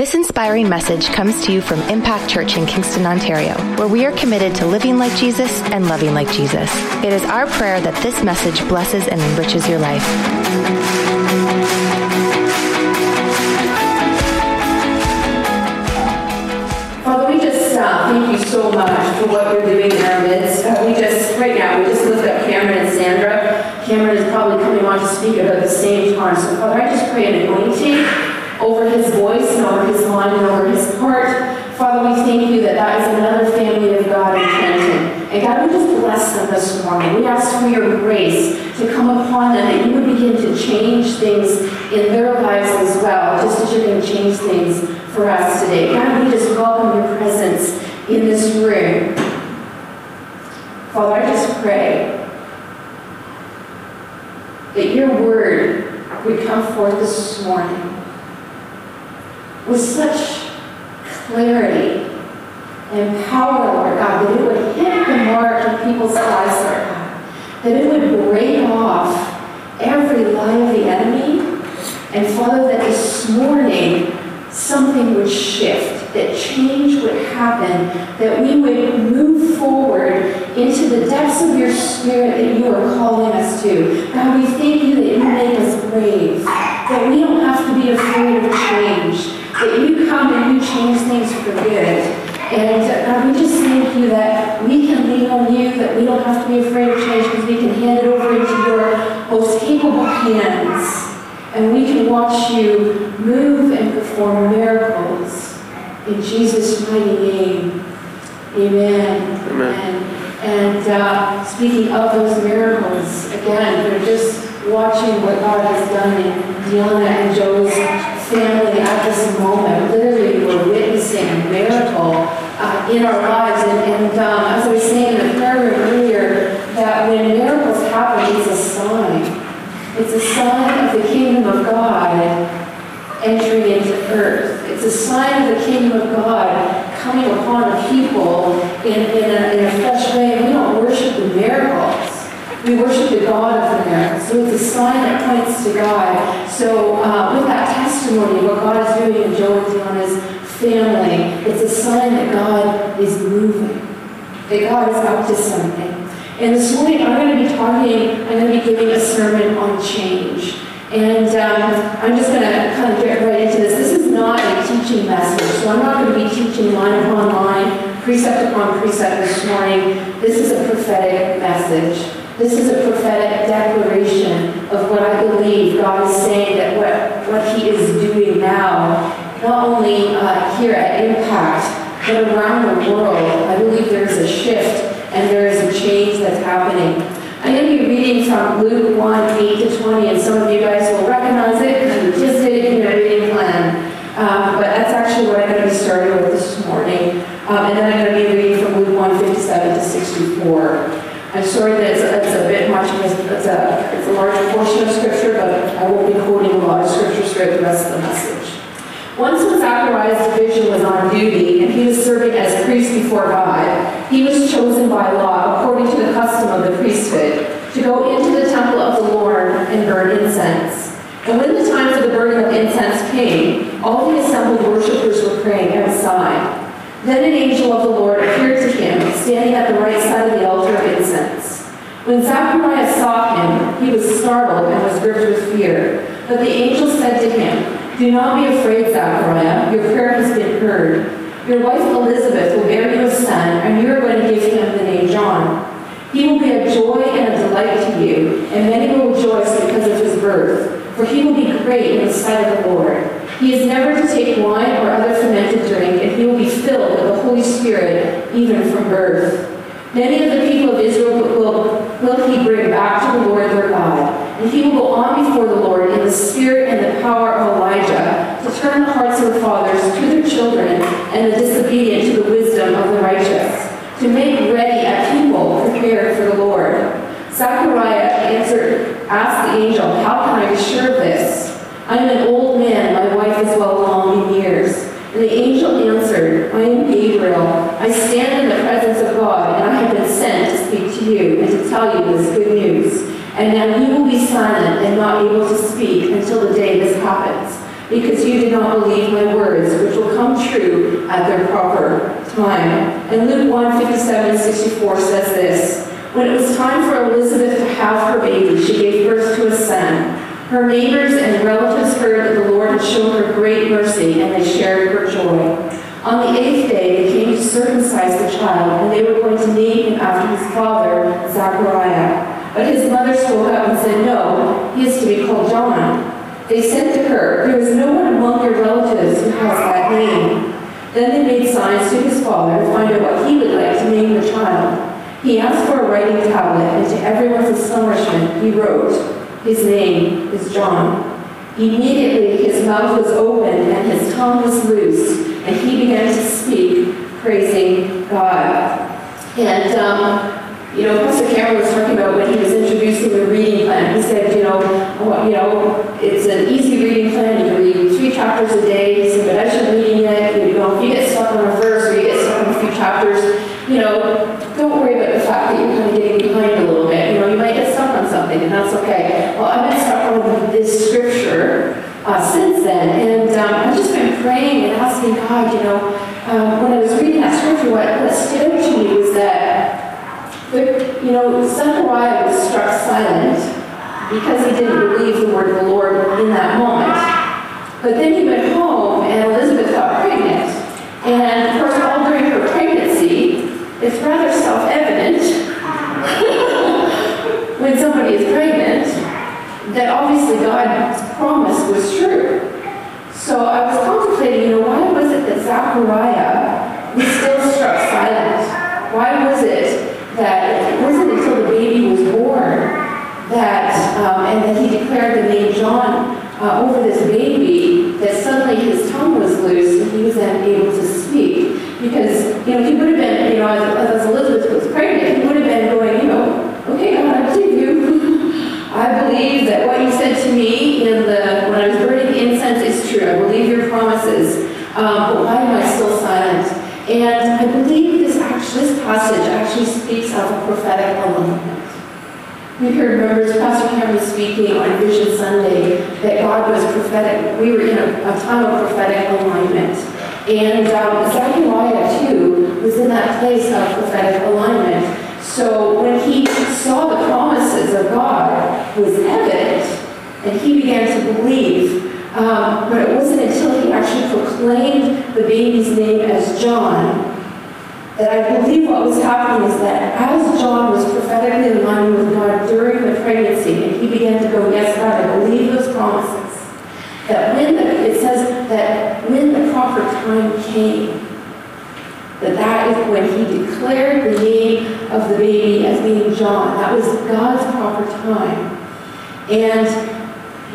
This inspiring message comes to you from Impact Church in Kingston, Ontario, where we are committed to living like Jesus and loving like Jesus. It is our prayer that this message blesses and enriches your life. Father, we just thank you so much for what you're doing in our midst. Right now, we just lift up Cameron and Sandra. Cameron is probably coming on to speak about the same time. So, Father, I just pray an anointing over his voice and over his mind and over his heart. Father, we thank you that that is another family of God in Trenton. And God, we just bless them this morning. We ask for your grace to come upon them, that you would begin to change things in their lives as well, just as you're going to change things for us today. God, we just welcome your presence in this room. Father, I just pray that your word would come forth this morning with such clarity and power, Lord God, that it would hit the mark in people's lives, Lord God, that it would break off every lie of the enemy, and, Father, that this morning something would shift, that change would happen, that we would move forward into the depths of your spirit that you are calling us to. God, we thank you that you make us brave, that we don't have to be afraid of change, that you come and you change things for good. And God, we just thank you that we can lean on you, that we don't have to be afraid of change because we can hand it over into your most capable hands. And we can watch you move and perform miracles. In Jesus' mighty name, amen. Amen. And speaking of those miracles, again, they're just watching what God has done in Diana and Joe's family at this moment. Literally, we're witnessing a miracle in our lives. And as I was saying in the prayer room earlier, that when miracles happen, it's a sign. It's a sign of the kingdom of God entering into earth. It's a sign of the kingdom of God coming upon a people in a fresh way. We don't worship the miracles. We worship the God of the miracles. So it's a sign that points to God. So with that testimony, what God is doing in Joe and Diana's family, it's a sign that God is moving, that God is up to something. And this morning, I'm going to be giving a sermon on change. And I'm just going to kind of get right into this. This is not a teaching message, so I'm not going to be teaching line upon line, precept upon precept this morning. This is a prophetic message. This is a prophetic declaration of what I believe God is saying, that what He is doing now, not only here at Impact, but around the world. I believe there is a shift and there is a change that's happening. I'm going to be reading from Luke 1:8-20, and some of you guys will recognize it because you just did it in your reading plan. But that's actually what I'm going to be starting with this morning. And then I'm going to be reading from Luke 1:57-64. I'm sorry that it's a bit much, it's a large portion of Scripture, but I won't be quoting a lot of Scripture throughout the rest of the message. Once when Zachariah's division was on duty, and he was serving as priest before God, he was chosen by law, according to the custom of the priesthood, to go into the temple of the Lord and burn incense. And when the time for the burning of incense came, all the assembled worshippers were praying outside. Then an angel of the Lord appeared to him, standing at the right side of the altar of incense. When Zachariah saw him, he was startled and was gripped with fear. But the angel said to him, "Do not be afraid, Zachariah. Your prayer has been heard. Your wife Elizabeth will bear you a son, and you are going to give him the name John. He will be a joy and a delight to you, and many will rejoice because of his birth, for he will be great in the sight of the Lord. He is never to take wine or other fermented drink, and he will be filled with the Holy Spirit, even from birth. Many of the people of Israel will he bring back to the Lord their God, and he will go on before the Lord in the spirit and the power of Elijah, to turn the hearts of the fathers to their children, and the disobedient to the wisdom of the righteous, to make ready a people prepared for the Lord." Zechariah asked the angel, "How can I be sure of this? I am an old man, my wife is well along in years." And the angel answered, "I am Gabriel. I stand in the presence of God, and I have been sent to speak to you and to tell you this good news. And now you will be silent and not able to speak until the day this happens, because you did not believe my words, which at their proper time. And Luke 1:57-64 says this: when it was time for Elizabeth to have her baby, she gave birth to a son. Her neighbors and relatives heard that the Lord had shown her great mercy, and they shared her joy. On the eighth day, they came to circumcise the child, and they were going to name him after his father, Zachariah. But his mother spoke up and said, "No, he is to be called John." They said to her, "There is no one among your relatives who has that name." Then they made signs to his father to find out what he would like to name the child. He asked for a writing tablet, and to everyone's astonishment, he wrote, "His name is John." Immediately his mouth was opened and his tongue was loosed, and he began to speak, praising God. And, you know, Pastor Cameron was talking about when he was introducing the reading plan. He said, it's an easy reading plan. You can read 3 chapters a day. He said, but as you're reading it, if you get stuck on a verse or you get stuck on a few chapters, don't worry about the fact that you're kind of getting behind a little bit. You might get stuck on something, and that's okay. Well, I've been stuck on this scripture since then, and I've just been praying and asking God, when I was reading that scripture, what stood out to me was that, Zechariah was struck silent because he didn't believe the word of the Lord in that moment. But then he went home, and Elizabeth got pregnant. And, of course, all during her pregnancy, it's rather self-evident when somebody is pregnant that obviously God's promise was true. So I was contemplating, why was it that Zechariah was still struck silent? Why was it that it wasn't until the baby was born that, and that he declared the name John over this baby, that suddenly his tongue was loose and he was then able to speak? Because, he would have been, as Elizabeth was pregnant, he would have been going, okay, God, I believe you. I believe that what you said to me when I was burning incense is true. I believe your promises. But why am I still silent? And I believe this passage actually speaks of a prophetic element. We heard Pastor Cameron speaking on Vision Sunday that God was prophetic. We were in a time of prophetic alignment. And Zechariah, too, was in that place of prophetic alignment. So when he saw the promises of God, it was evident, and he began to believe. But it wasn't until he actually proclaimed the baby's name as John that I believe what was happening is that as John was prophetically aligned with God during the pregnancy, and he began to go, yes, God, I believe those promises, that it says that when the proper time came, that is when he declared the name of the baby as being John. That was God's proper time. And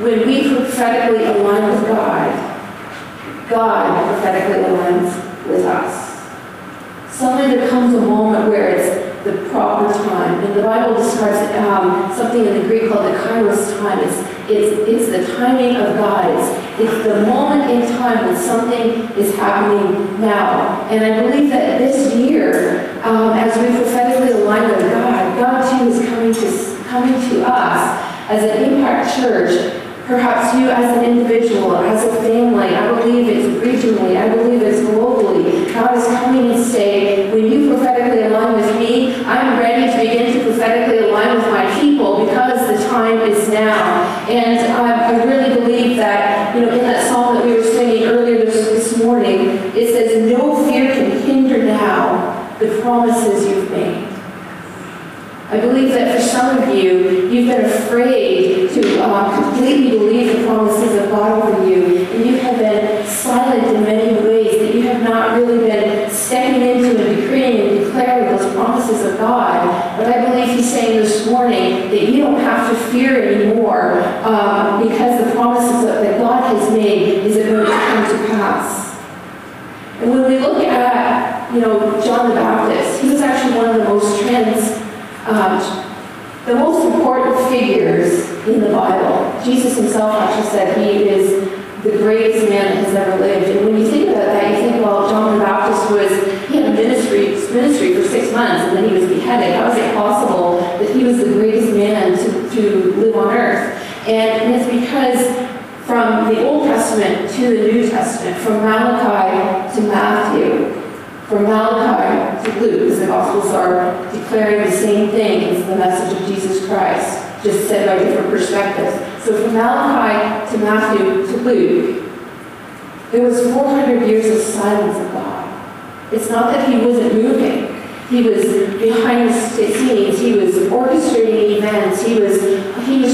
when we prophetically align with God, God prophetically aligns with us. Suddenly there comes a moment where it's the proper time. And the Bible describes something in the Greek called the kairos time. It's the timing of God. It's the moment in time when something is happening now. And I believe that this year, as we prophetically align with God, God too is coming to us as an Impact Church. Perhaps you as an individual, as a family, I believe it's regionally, I believe it's globally. God is coming and saying, when you prophetically align with me, I'm ready to begin to prophetically align with my people because the time is now. And I really believe that, in that song that we were singing earlier this morning, it says, no fear can hinder now the promises you've made. I believe that for some of you, you've been afraid to completely believe the promises of God over you, and you have been silent in many ways, that you have not really been stepping into and decreeing and declaring those promises of God. But I believe he's saying this morning that you don't have to fear anymore because the promises that God has made is going to come to pass. And when we look at, John the Baptist, he was actually one of the most the most important figures in the Bible. Jesus himself actually said he is the greatest man that has ever lived. And when you think about that, you think, well, John the Baptist had a ministry for 6 months, and then he was beheaded. How is it possible that he was the greatest man to live on earth? And it's because from the Old Testament to the New Testament, from Malachi to Matthew, from Malachi to Luke, as the Gospels are declaring the same thing as the message of Jesus Christ, just said by different perspectives. So from Malachi to Matthew to Luke, there was 400 years of silence of God. It's not that he wasn't moving. He was behind the scenes. He was orchestrating events. He was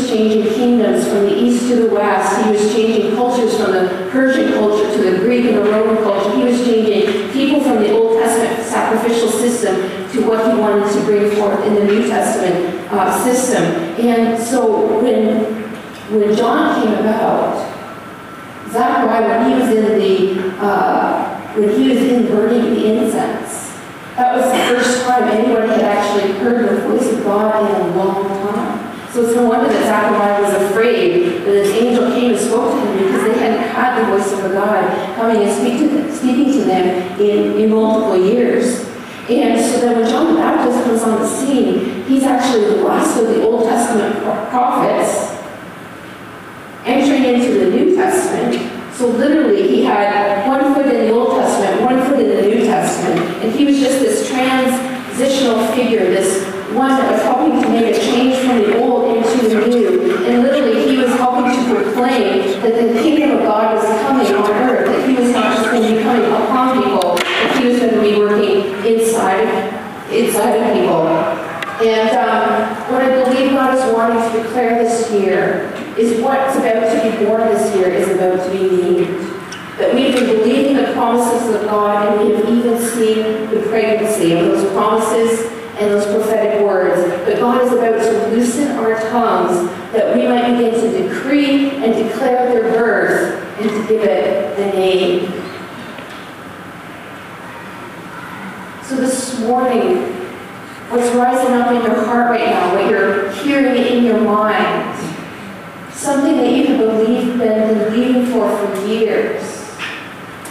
changing kingdoms from the east to the west. He was changing cultures from the Persian culture to the Greek and the Roman culture. He was changing people from the Old Testament sacrificial system to what he wanted to bring forth in the New Testament system. And so when John came about, Zachariah, when he was in burning the incense, that was the first time anyone had actually heard the voice of God in a long time. So it's no wonder that Zachariah was afraid that an angel came and spoke to him, because they hadn't had the voice of a God coming and speaking to them in multiple years. And so then when John the Baptist comes on the scene, he's actually the last of the Old Testament prophets entering into the New Testament. So literally he had one foot in the Old Testament, one foot in the New Testament, and he was just this transitional figure, this one that was helping to make a change from the old into the new. And literally he was helping to proclaim that the kingdom of God was coming on earth, that he was not just going to be coming upon people, that he was going to be working inside of people. And what I believe God is wanting to declare this year is what's about to be born this year is about to be named. That we've been believing the promises of God, and we have even seen the pregnancy of those promises and those prophetic words. But God is about to loosen our tongues that we might begin to decree and declare their birth and to give it the name. So this morning, what's rising up in your heart right now, what you're hearing in your mind, something that you have been believing for years,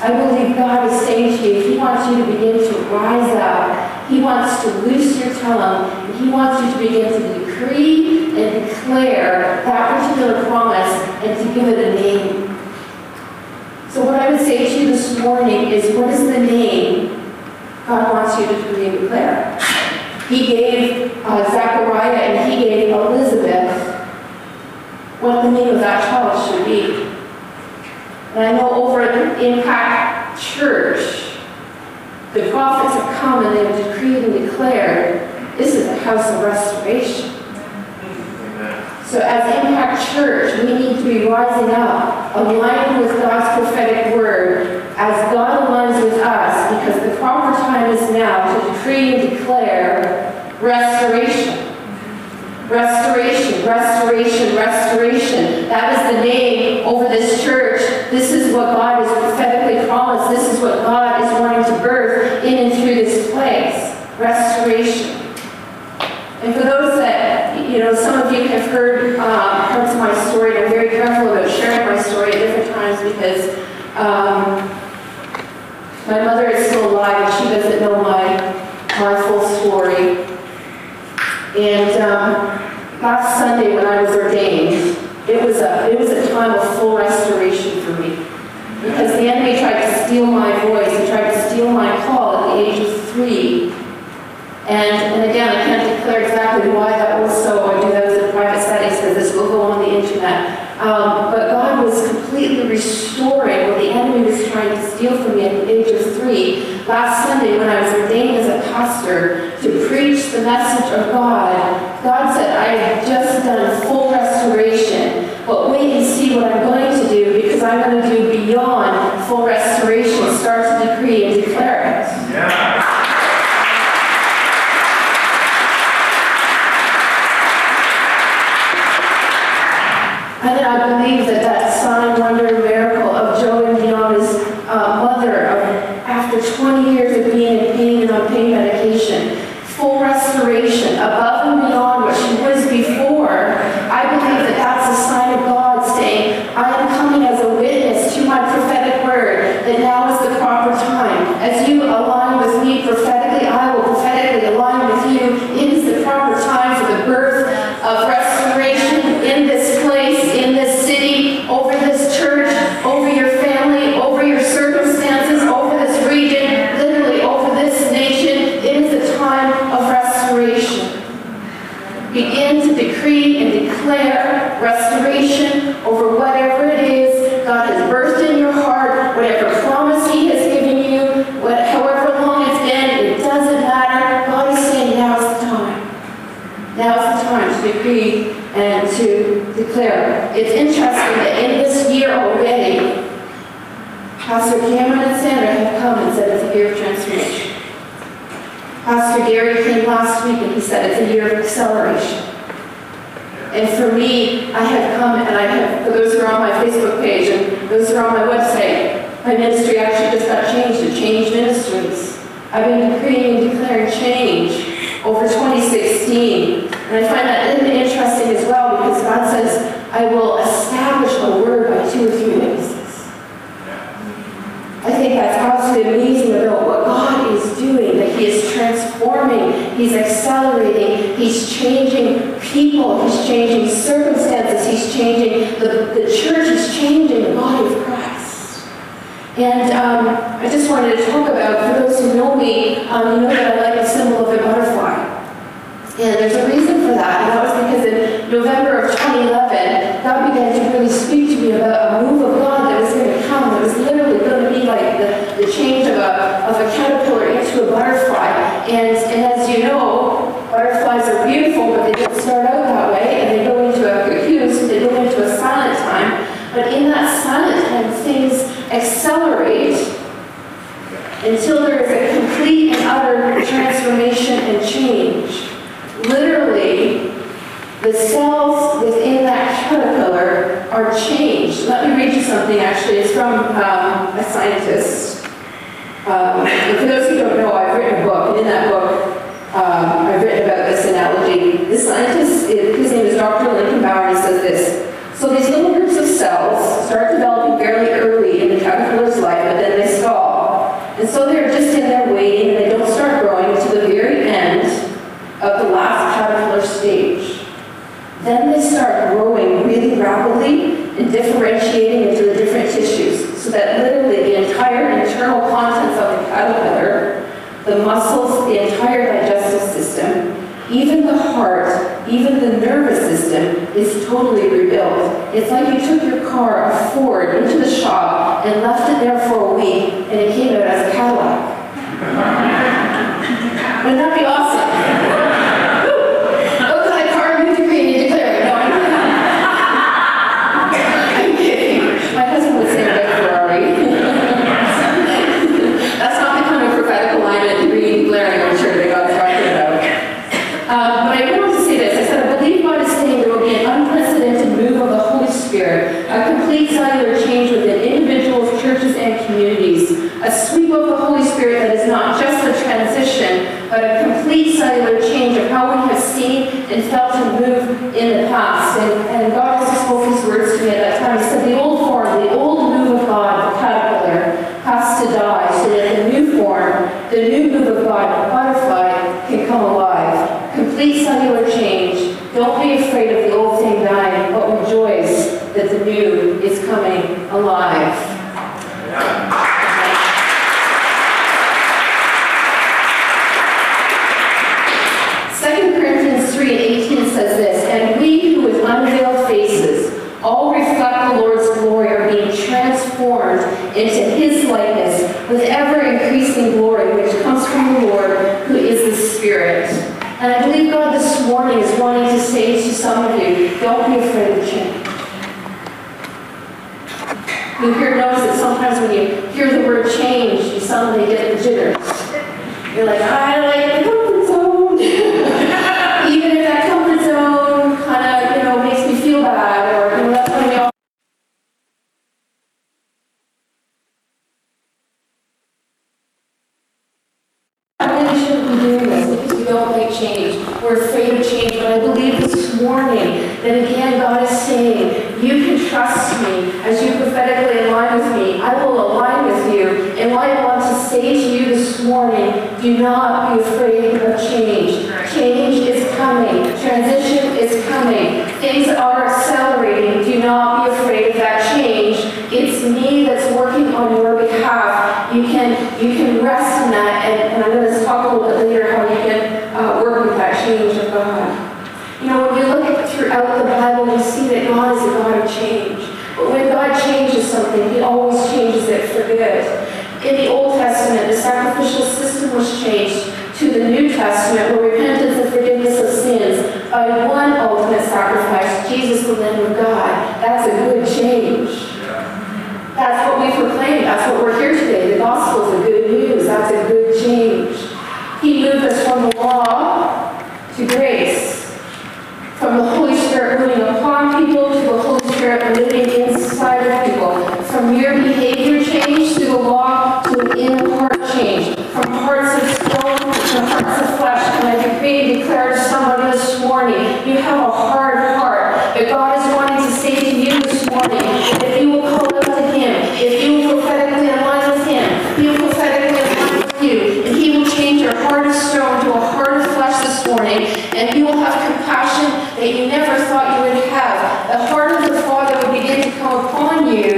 I believe God is saying to you, he wants you to begin to rise up. He wants to loose your tongue. And he wants you to begin to decree and declare that particular promise and to give it a name. So what I would say to you this morning is, what is the name God wants you to declare? He gave Zachariah and he gave Elizabeth what the name of that child should be. And I know over at Impact Church, the prophets have come and they have decreed and declared, this is the house of restoration. Amen. So as Impact Church, we need to be rising up, aligning with God's prophetic word, as God aligns with us, because the proper time is now to decree and declare restoration. Restoration, restoration, restoration. That is the name over this church. This is what God has prophetically promised. This is what God is wanting to birth in and through this place. Restoration. And for those that, some of you have heard parts of my story, and I'm very careful about sharing my story at different times because my mother is still alive and she doesn't know my full story. And last Sunday when I was ordained, it was a time of full restoration for me, because the enemy tried to steal my voice. He tried to steal my call at the age of 3. And again, I can't declare exactly why that was so. I do those in private settings because this will go on the internet. But God was completely restoring what the enemy was trying to steal from me at the age of 3. Last Sunday when I was ordained as a pastor to preach the message of God, God said, I have just done full restoration, but wait and see what I'm going to do, because I'm going to do beyond full restoration. Start to decree and declare it. Yeah. And then I believe that sign, wonder, miracle of Joe and Diana's mother, after 20 years of being on pain medication, full restoration, above and beyond what she was before, I believe that that's a sign of God saying, I am coming as a witness to my prophetic word, that now is the proper time. As you align with me prophetically, I will prophetically align with you. It is the proper time for the birth of restoration in this place, in this city, over this church, over your family, over your circumstances, over this region. there. It's interesting that in this year already, Pastor Cameron and Sandra have come and said it's a year of transformation. Pastor Gary came last week and he said it's a year of acceleration. And for me, I have come and I have, for those who are on my Facebook page and those who are on my website, my ministry actually just got changed to Change Ministries. I've been decreeing and declaring change over 2016. And I find that interesting as well, because God says, I will establish a word by two or three witnesses. I think that's absolutely amazing about what God is doing, that He is transforming, He's accelerating, He's changing people, He's changing circumstances, He's changing, the church is changing the body of Christ. And I just wanted to talk about, for those who know me, you know that I like the symbol of a butterfly. And there's a reason for that, and that was because in November of 2011, God began to really speak to me about a move of God that was going to come, that was literally going to be like the change of a caterpillar into a butterfly. And as you know, butterflies are beautiful, but they don't start out that way, and they go into a cocoon, so they go into a silent time. But in that silent time, things accelerate until there is a complete and utter transformation and change. Literally, the cells within that caterpillar are changed. Let me read you something, actually. It's from a scientist. And for those who don't know, I've written a book, and in that book, I've written about this analogy. This scientist, his name is Dr. Lincoln Bower, and he says this. So these little groups of cells start developing fairly early in the caterpillar's life, but then they stall. And so they're just in there waiting, and they don't start growing until the very end of the last caterpillar stage. Then they start growing really rapidly and differentiating into the different tissues, so that literally the entire internal contents of the caterpillar, the muscles, the entire digestive system, even the heart, even the nervous system is totally rebuilt. It's like you took your car, a Ford, into the shop and left it there for a week, and it came out as a Cadillac. Wouldn't that be awesome? the Lamb of God. That's a good change. Yeah. That's what we proclaim. That's what we're here today. The gospel is the good news. That's a good change. He moved us from the law to grace, from the Holy Spirit moving upon people to the Holy Spirit living inside of people, from mere behavior change to the law to an inner heart change, from hearts of stone to hearts of flesh. And I decree and declare to someone this morning, you have a hard heart, but God is wanting to say to you this morning, if you will call out to Him, if you will prophetically align with Him, He will prophetically align with you, and He will change your heart of stone to a heart of flesh this morning, and He will have compassion that you never thought you would have. The heart of the Father will begin to come upon you,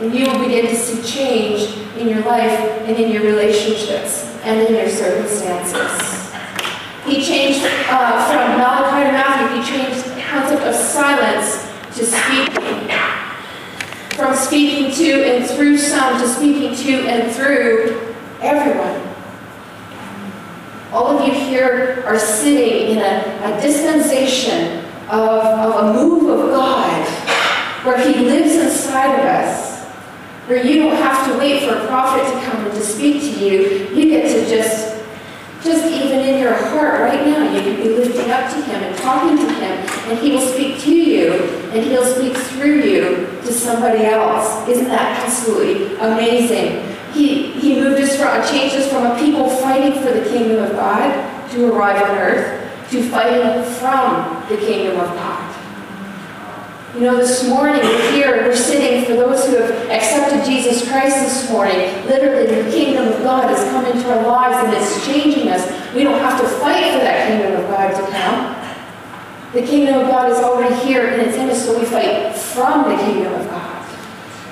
and you will begin to see change in your life and in your relationships and in your circumstances. He changed from Malachi to Matthew, he changed the concept of silence to speaking. From speaking to and through some to speaking to and through everyone. All of you here are sitting in a dispensation of a move of God where He lives inside of us, where you don't have to wait for a prophet to come and to speak to you. You get to just even in your heart right now, you can be lifting up to Him and talking to Him, and He will speak to you, and He'll speak through you to somebody else. Isn't that absolutely amazing? He moved us from, changed us from a people fighting for the kingdom of God to arrive on earth, to fighting from the kingdom of God. You know, this morning we're here, we're sitting, for those who have accepted Jesus Christ this morning, literally the kingdom of God has come into our lives and it's changing us. We don't have to fight for that kingdom of God to come. The kingdom of God is already here and it's in us, so we fight from the kingdom of God.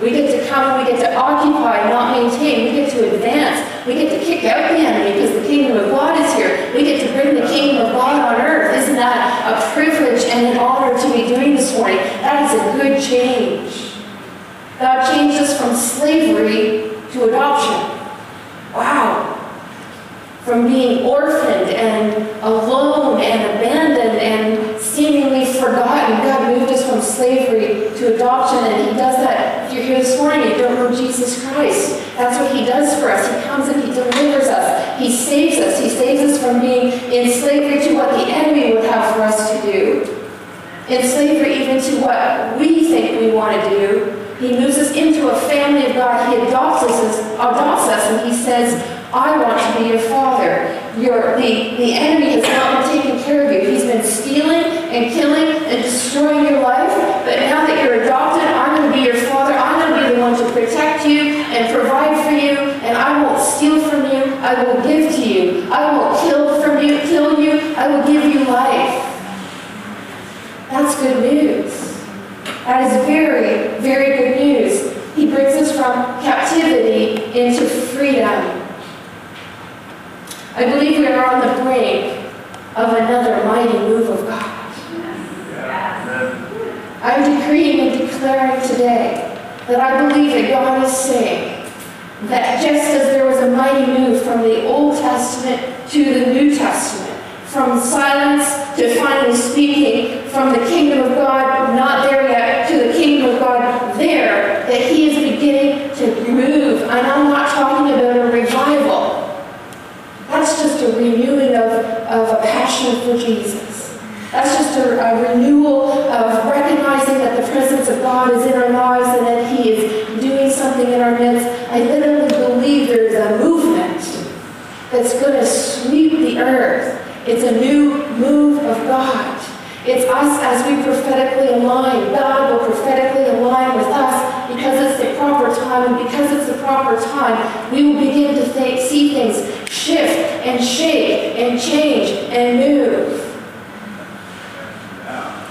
We get to come, we get to occupy, not maintain. We get to advance. We get to kick out the enemy because the kingdom of God is here. We get to bring the kingdom of God on earth. Isn't that a privilege and an honor to be doing this morning? That is a good change. God changed us from slavery to adoption. Wow. From being orphaned and alone and abandoned and seemingly forgotten, God moved us from slavery to adoption, and He does that. If you're here this morning and you don't know Jesus Christ, that's what He does for us. He comes and He delivers us. He saves us. He saves us from being in slavery to what the enemy would have for us to do, in slavery even to what we think we want to do. He moves us into a family of God. He adopts us, and He says, I want to be your father. The enemy has not been taking care of you. He's been stealing and killing and destroying your life. But now that you're adopted, I'm going to be your father. I'm going to be the one to protect you and provide for you. And I won't steal from you. I will give to you. I won't kill you. I will give you life. That's good news. That is very, very good news. He brings us from captivity into freedom. I believe we are on the brink of another mighty move of God. Yes. I'm decreeing and declaring today that I believe that God is saying that just as there was a mighty move from the Old Testament to the New Testament, from silence to finally speaking, from the kingdom of God not there yet to the kingdom of God there, that He is beginning to move. And I'm not talking about a revival. That's just a renewing of a passion for Jesus. That's just a renewal of recognizing that the presence of God is in our lives and that He is doing something in our midst. I literally believe there is a movement that's going to sweep the earth. It's a new move of God. It's us as we prophetically align. God will prophetically align with us because it's the proper time, and because it's the proper time, we will begin to see things shift and shake and change and move.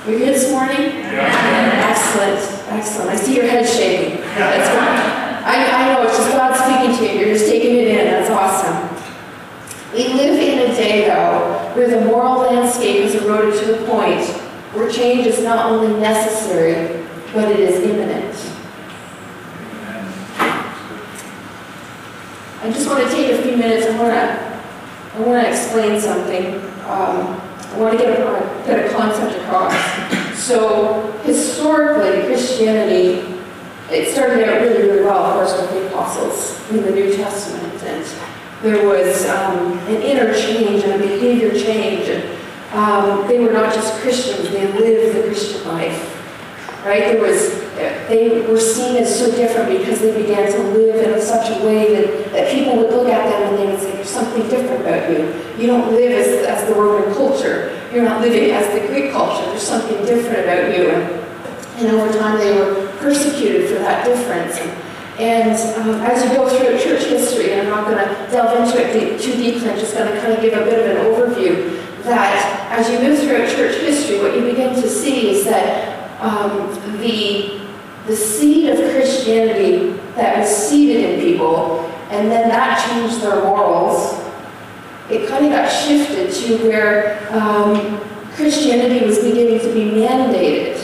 Were you here this morning? Yeah. Excellent, excellent. I see your head shaking. That's fine. I know, it's just God speaking to you. You're just taking it in. That's awesome. We live in a day, though, where the moral landscape is eroded to the point where change is not only necessary, but it is imminent. I just want to take a few minutes. I want to explain something. I want to get a concept across. So historically, Christianity, it started out really, really well, of course, with the apostles in the New Testament, and there was an interchange and a behavior change. And, they were not just Christians; they lived the Christian life, right? They were seen as so different because they began to live in such a way that people would look at them and they would say, "There's something different about you. You don't live as the Roman culture. You're not living as the Greek culture. There's something different about you." And over time, they were persecuted for that difference. And as you go through church history, and I'm not going to delve into it too deeply, I'm just going to kind of give a bit of an overview, that as you move through church history, what you begin to see is that the seed of Christianity that was seeded in people, and then that changed their morals, it kind of got shifted to where Christianity was beginning to be mandated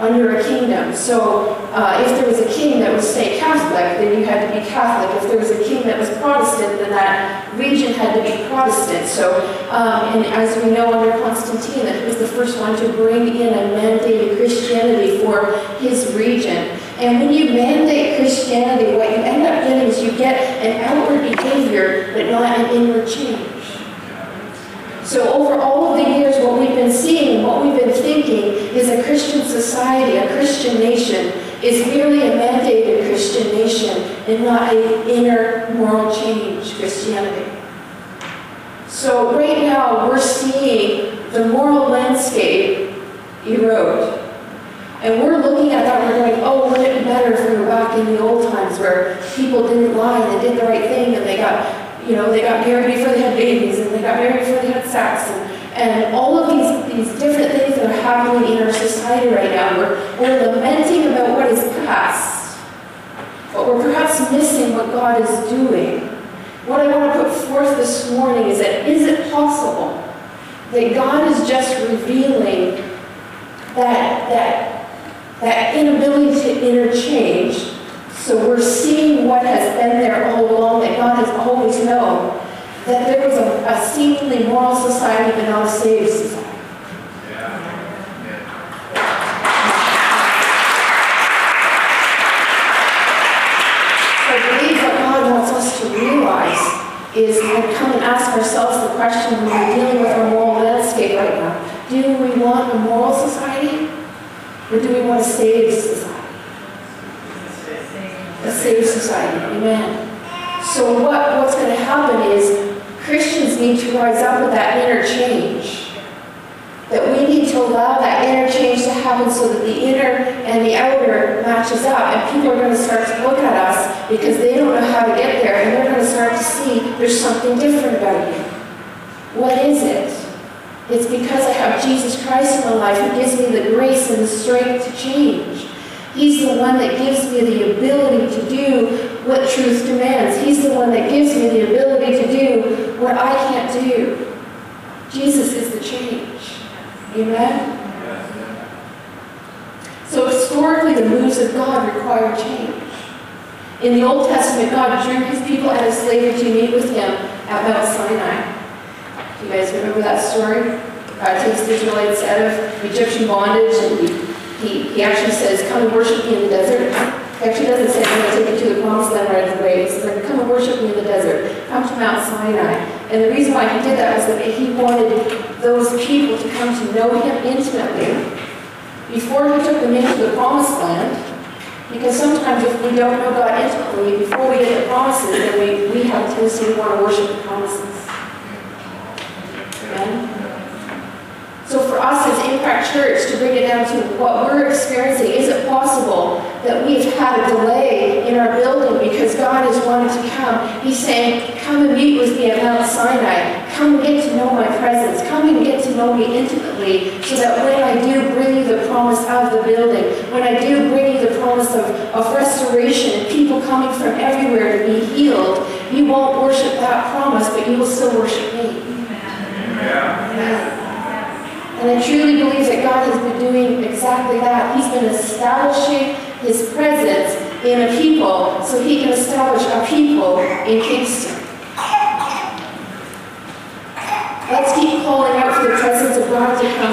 under a kingdom. So if there was a king that was, say, Catholic, then you had to be Catholic. If there was a king that was Protestant, then that region had to be Protestant. So, and as we know, under Constantine, that he was the first one to bring in a mandated Christianity for his region. And when you mandate Christianity, what you end up getting is you get an outward behavior, but not an inward change. So over all of the years, what we've been seeing, what we've been thinking, is a Christian society, a Christian nation, is merely a mandated Christian nation and not an inner moral change Christianity. So right now, we're seeing the moral landscape erode. And we're looking at that, we're going, oh, wouldn't it be better if we were back in the old times where people didn't lie and they did the right thing and they got... You know, they got married before they had babies, and they got married before they had sex, and all of these different things that are happening in our society right now. We're lamenting about what is past, but we're perhaps missing what God is doing. What I want to put forth this morning is that, is it possible that God is just revealing that inability to interchange? So we're seeing what has been there all along, that God has always known, that there was a seemingly moral society but not a saved society. Yeah. Yeah. So I believe what God wants us to realize is, and come and ask ourselves the question when we're dealing with our moral landscape right now. Do we want a moral society, or do we want a saved society? A saved society, amen. So what's going to happen is Christians need to rise up with that inner change. That we need to allow that inner change to happen so that the inner and the outer matches up, and people are going to start to look at us because they don't know how to get there, and they're going to start to see there's something different about you. What is it? It's because I have Jesus Christ in my life who gives me the grace and the strength to change. He's the one that gives me the ability to do what truth demands. He's the one that gives me the ability to do what I can't do. Jesus is the change. Amen? So historically, the moves of God require change. In the Old Testament, God drew his people out of slavery to meet with him at Mount Sinai. Do you guys remember that story? God takes the Israelites out of Egyptian bondage, and He actually says, come and worship me in the desert. He actually doesn't say, I'm going to take you to the promised land right away. He says, come and worship me in the desert. Come to Mount Sinai. And the reason why he did that was that he wanted those people to come to know him intimately before he took them into the promised land. Because sometimes if we don't know God intimately, before we get the promises, then we have a tendency to want to worship the promises. Amen? So for us as Impact Church, to bring it down to what we're experiencing, is it possible that we've had a delay in our building because God is wanting to come? He's saying, come and meet with me at Mount Sinai. Come and get to know my presence. Come and get to know me intimately so that when I do bring you the promise of the building, when I do bring you the promise of restoration and people coming from everywhere to be healed, you won't worship that promise, but you will still worship me. Yeah. Yeah. And I truly believe that God has been doing exactly that. He's been establishing his presence in a people so he can establish a people in Kingston. Let's keep calling out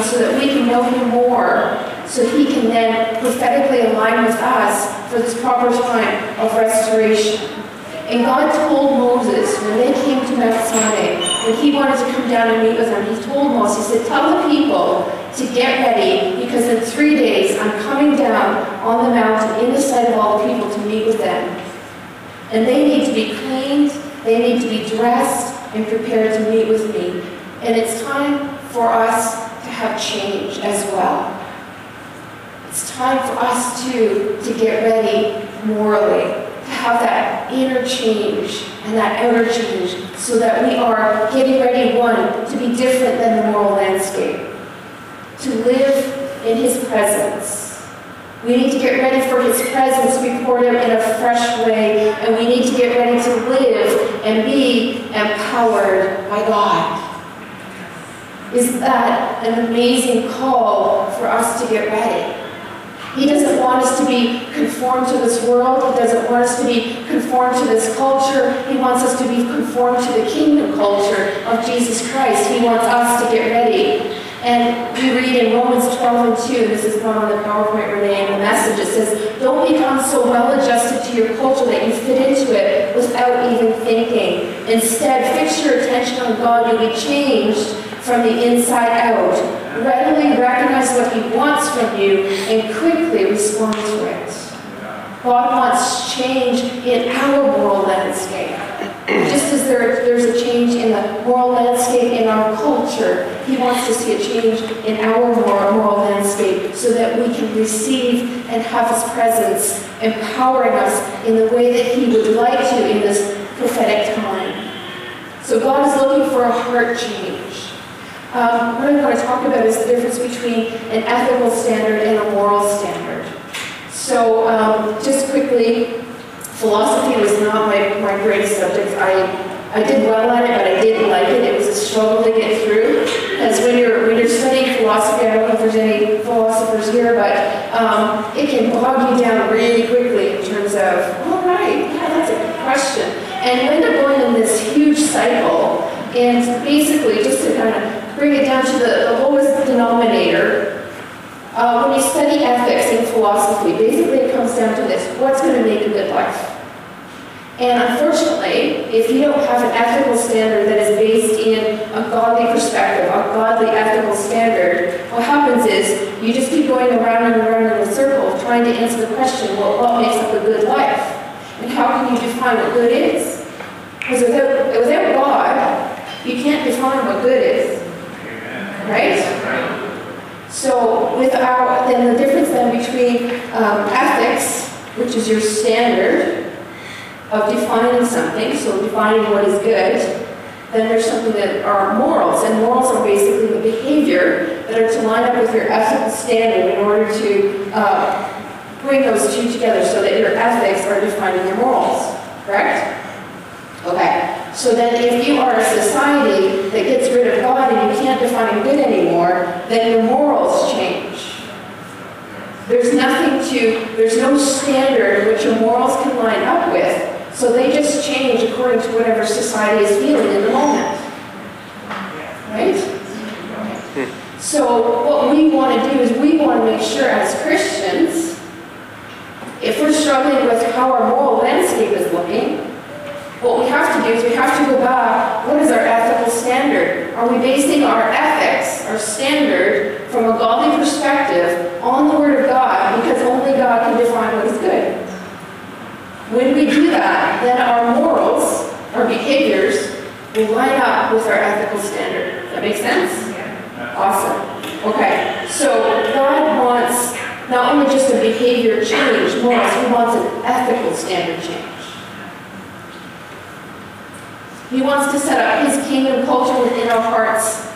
him so that we can know him more, so he can then prophetically align with us for this proper time of restoration. And God told Moses, when they came to Mount Sinai, when he wanted to come down and meet with them, he told Moses, he said, tell the people to get ready, because in 3 days I'm coming down on the mountain in the sight of all the people to meet with them. And they need to be cleaned, they need to be dressed and prepared to meet with me. And it's time for us to have change as well. It's time for us to get ready morally, to have that inner change and that outer change, so that we are getting ready, one, to be different than the moral landscape, to live in his presence. We need to get ready for his presence to be poured out in a fresh way, and we need to get ready to live and be empowered by God. Is that an amazing call for us to get ready? He doesn't want us to be conformed to this world. He doesn't want us to be conformed to this culture. He wants us to be conformed to the kingdom culture of Jesus Christ. He wants us to get ready. And we read in Romans 12:2, this is not on the PowerPoint, Renee, in the message, it says, don't become so well adjusted to your culture that you fit into it without even thinking. Instead, fix your attention on God. You'll be changed from the inside out. Readily recognize what he wants from you and quickly respond to it. God wants change in our moral landscape. Just as there's a change in the moral landscape in our culture, he wants to see a change in our moral landscape so that we can receive and have his presence empowering us in the way that he would like to in this prophetic time. So God is looking for a heart change. What I want to talk about is the difference between an ethical standard and a moral standard. So just quickly, philosophy was not my greatest subject. I did well at it, but I didn't like it. It was a struggle to get through. Because when you're studying philosophy, I don't know if there's any philosophers here, but it can bog you down really quickly in terms of, all right, yeah, that's a good question. And you end up going in this huge cycle, and basically just to kind of bring it down to the lowest denominator. When you study ethics and philosophy, basically it comes down to this: what's going to make a good life? And unfortunately, if you don't have an ethical standard that is based in a godly perspective, a godly ethical standard, what happens is you just keep going around and around in a circle trying to answer the question, well, what makes up a good life? And how can you define what good is? Because without God, you can't define what good is. Right? So, then the difference then between ethics, which is your standard of defining something, so defining what is good, then there's something that are morals, and morals are basically the behavior that are to line up with your ethical standard in order to bring those two together so that your ethics are defining your morals, correct? Okay. So then if you are a society that gets rid of God and you can't define good anymore, then your morals change. There's no standard which your morals can line up with, so they just change according to whatever society is feeling in the moment. Right? So what we want to do is we want to make sure as Christians, if we're struggling with how our moral landscape is looking, what we have to do is we have to go back, what is our ethical standard? Are we basing our ethics, our standard, from a godly perspective on the Word of God, because only God can define what is good? When we do that, then our morals, our behaviors, will line up with our ethical standard. Does that make sense? Yeah. Awesome. Okay, so God wants not only just a behavior change, morals, he wants an ethical standard change. He wants to set up his kingdom culture within our hearts.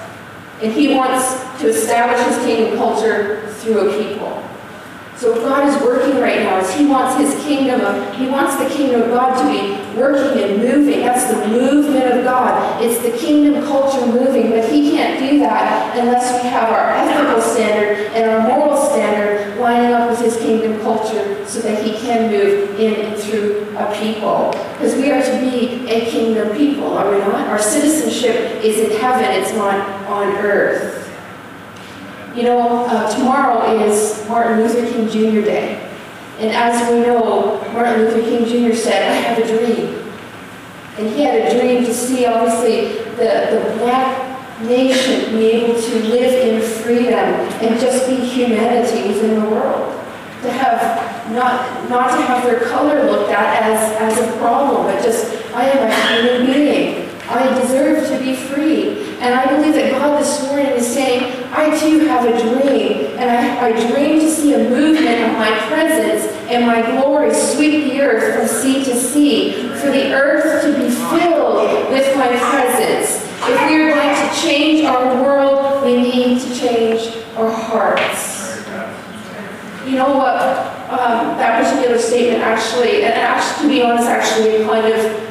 And he wants to establish his kingdom culture through a people. So if God is working right now, as he wants his kingdom, he wants the kingdom of God to be working and moving. That's the movement of God. It's the kingdom culture moving. But he can't do that unless we have our ethical standard and our moral standard lining up with his kingdom culture so that he can move in and through a people. Because we are to be a kingdom people, are we not? Our citizenship is in heaven, it's not on earth. You know, tomorrow is Martin Luther King Jr. Day. And as we know, Martin Luther King Jr. said, "I have a dream." And he had a dream to see, obviously, the black nation be able to live in freedom and just be humanity within the world. To have, not to have their color looked at as a problem, but just, I am a human being. I deserve to be free. And I believe that God this morning is saying, I too have a dream, and I dream to see a movement of my presence and my glory sweep the earth from sea to sea, for the earth to be filled with my presence. If we are going to change our world, we need to change our hearts. You know what? That particular statement actually, and actually, to be honest, kind of,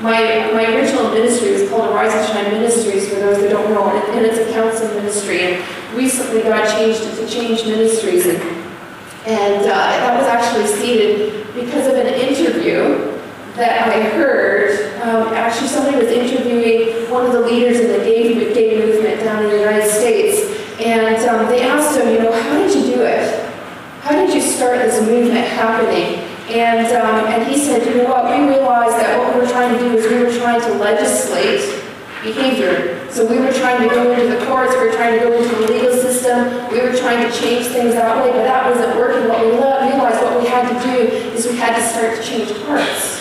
My original ministry was called Arise and Shine Ministries, for those that don't know, and it's a counseling ministry. And recently God changed it to Change Ministries, and that was actually seeded because of an interview that I heard. Actually, somebody was interviewing one of the leaders in the gay movement down in the United States, and they asked him, you know, how did you do it? How did you start this movement happening? And he said, you know what, we realized that what we were trying to do is we were trying to legislate behavior. So we were trying to go into the courts, we were trying to go into the legal system, we were trying to change things that way, but that wasn't working. What we realized what we had to do is we had to start to change hearts.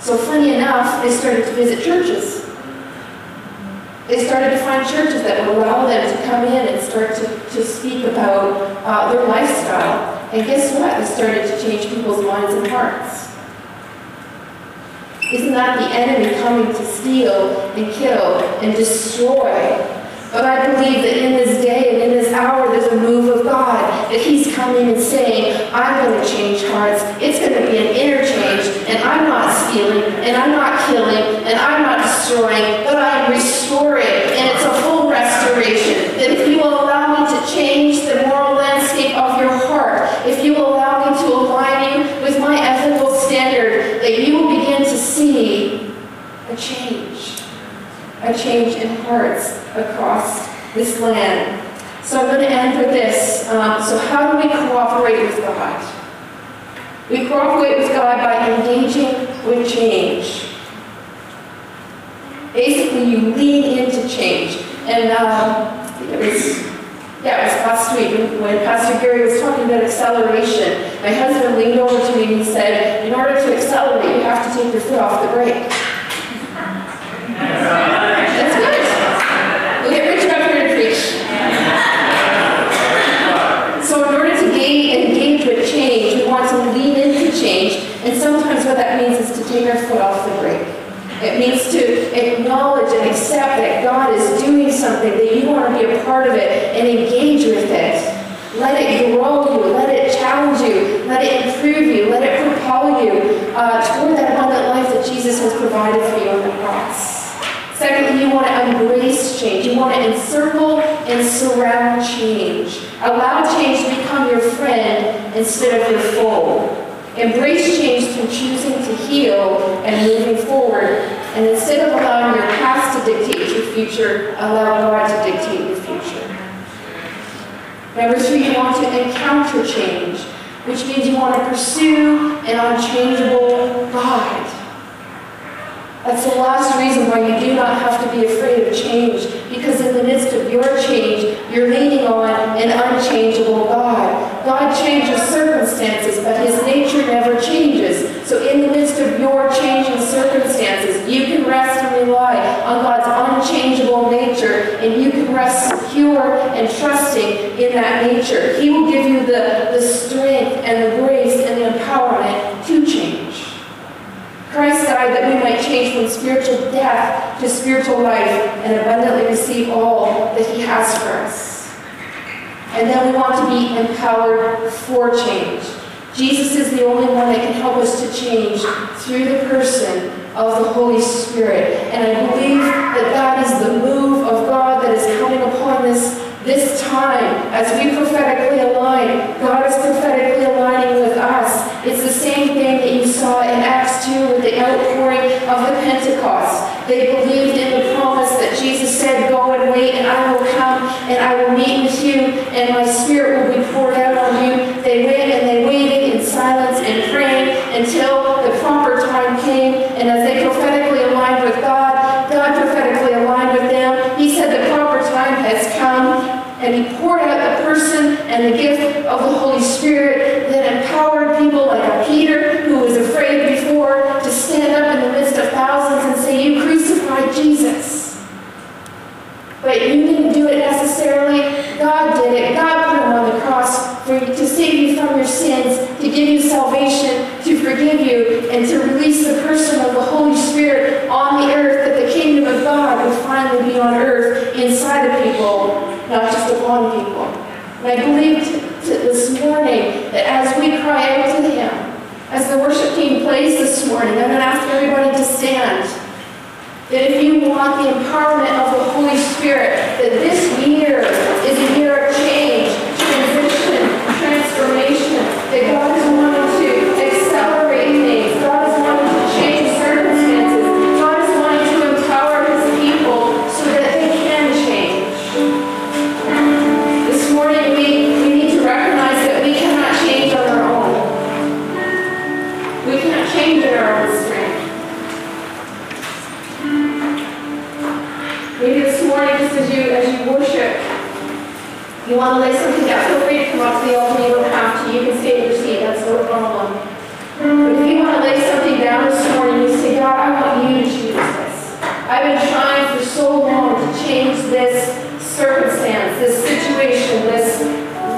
So funny enough, they started to visit churches. They started to find churches that would allow them to come in and start to speak about their lifestyle. And guess what? It started to change people's minds and hearts. Isn't that the enemy coming to steal and kill and destroy? But I believe that in this day and in this hour, there's a move of God, that he's coming and saying, I'm going to change hearts. It's going to be an interchange, and I'm not stealing, and I'm not killing, and I'm not destroying, but I'm restoring. And it's a full restoration, that if you will allow me to change the moral landscape of your heart, if you will allow me to align you with my ethical standard, that you will begin to see a change in hearts across this land. So I'm going to end with this. So how do we cooperate with God? We cooperate with God by engaging with change. Basically, you lean into change. And I think it was... Yeah, it was last week when Pastor Gary was talking about acceleration. My husband leaned over to me and he said, in order to accelerate, you have to take your foot off the brake. That's good. We'll get Richard up here to preach. So in order to engage with change, we want to lean into change. And sometimes what that means is to take our foot off the brake. It means to acknowledge and accept that God is doing something, that you want to be a part of it and engage with it. Let it grow you. Let it challenge you. Let it improve you. Let it propel you toward that abundant life that Jesus has provided for you on the cross. Secondly, you want to embrace change. You want to encircle and surround change. Allow change to become your friend instead of your foe. Embrace change through choosing to heal and moving forward. And instead of allowing your past to dictate your future, allow God to dictate your future. Number three, you want to encounter change, which means you want to pursue an unchangeable God. That's the last reason why you do not have to be afraid of change, because in the midst of your change, you're leaning on an unchangeable God. God changes circumstances, but his nature never changes. So in the midst of your changing circumstances, you can rest and rely on God's unchangeable nature, and you can rest secure and trusting in that nature. He will give you the strength and the grace and the empowerment to change. Christ died that we might change from spiritual death to spiritual life and abundantly receive all that he has for us. And then we want to be empowered for change. Jesus is the only one that can help us to change through the person of the Holy Spirit. And I believe that that is the move of God that is coming upon this time, as we prophetically align. God is prophetically aligning with us. It's the same thing that you saw in Acts 2 with the outpouring of the Pentecost. They believed in the promise that Jesus said, go and wait, and I will come, and I will meet with morning, I'm going to ask everybody to stand. That if you want the empowerment of the Holy Spirit, that this year is a year of change, transition, transformation, that God is wanting to accelerate things, God is wanting to change circumstances, God is wanting to empower His people so that they can change. This morning we need to recognize that we cannot change on our own. We cannot change on our own. Maybe this morning, just as you worship, you want to lay something down. Feel free to come up to the altar. You don't have to. You can stay in your seat. That's no problem. But if you want to lay something down this morning, you say, God, I want you to choose this. I've been trying for so long to change this circumstance, this situation, this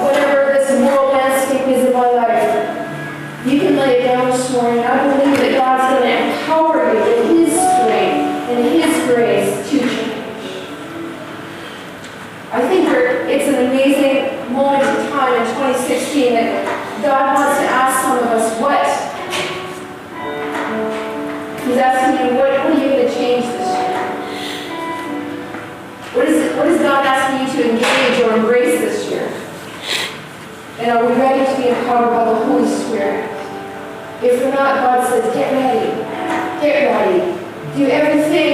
whatever this moral landscape is in my life. You can lay it down this morning. I believe that God's going to empower you in His strength and His grace to change. I think it's an amazing moment in time in 2016 that God wants to ask some of us, what? He's asking you, what are you going to change this year? What is God asking you to engage or embrace this year? And are we ready to be empowered by the Holy Spirit? If we're not, God says, get ready. Get ready. Do everything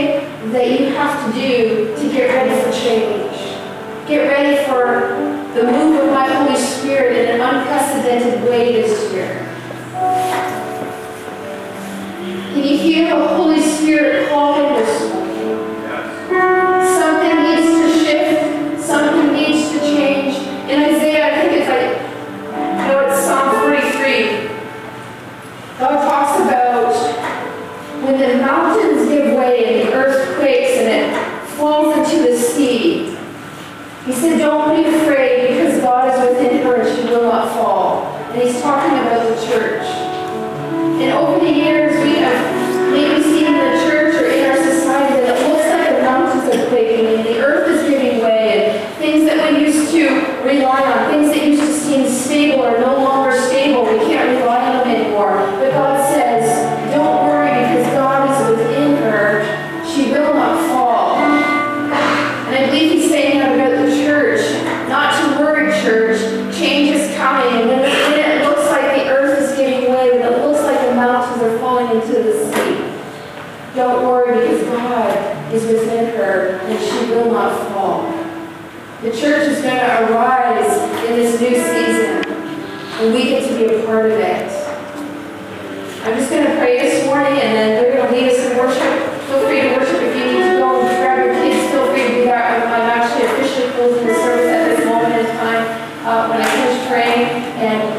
that you have to do to get ready for change. Get ready for the move of my Holy Spirit in an unprecedented way this year. Can you hear the Holy Spirit calling this morning? Yes. Something needs to shift. Something needs to change. In Isaiah, it's Psalm 43. God talks about when the mountains give way and the earth quakes and it falls into the sea. He said, don't be afraid because God is within her and she will not fall. And he's talking about the church. And over the years, we have maybe seen in the church or in our society that it looks like the mountains are quaking and the earth is giving way and things that we used to rely on, things that used to seem stable are no longer stable. We can't rely on them anymore. But God says, don't worry because God is within her. She will not fall. And I believe he's saying that about the church. Not to worry, church. Change is coming. When it looks like the earth is giving way, when it looks like the mountains are falling into the sea, don't worry because God is within her and she will not fall. The church is going to arise in this new season and we get to be a part of it. I'm just going to pray this morning and then they're going to lead us in worship. Feel free to worship if you need to go and grab your kids. Feel free to do that. I'm actually officially closing the service at this moment in time when I finish praying.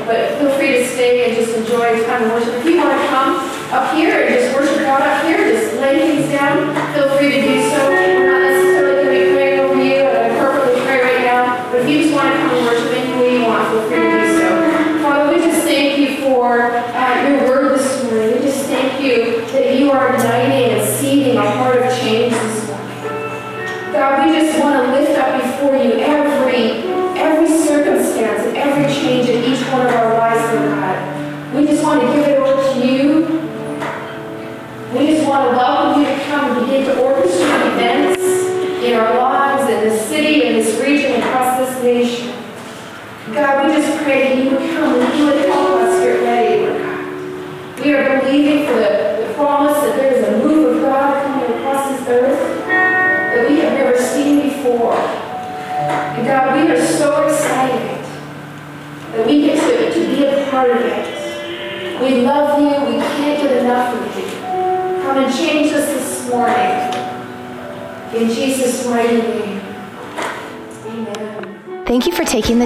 But feel free to stay and just enjoy the time of worship. If you want to come up here and just worship God up here, just lay things down, feel free to do so. We're not necessarily going to be praying over you and a corporate prayer right now. But if you just want to come and worship any way you want, feel free to do so. Father, we just thank you for your word this morning. We just thank you that you are igniting and seeding a heart of change this morning. God, we just want to lift up before you every circumstance and every change in each one of our lives, Lord God. We just want to give it over to you. We just want to welcome you to come and begin to orchestrate events in our lives, in this city, in this region, across this nation. God, we just pray that you would come and you would help us get ready, Lord God. We are believing for the promise that there is a move of God coming across this earth that we have never seen before. And God, we are so excited that we get to be a part of it. We love you. We can't get enough of you. Come and change us this morning. In Jesus' mighty name. Amen. Thank you for taking the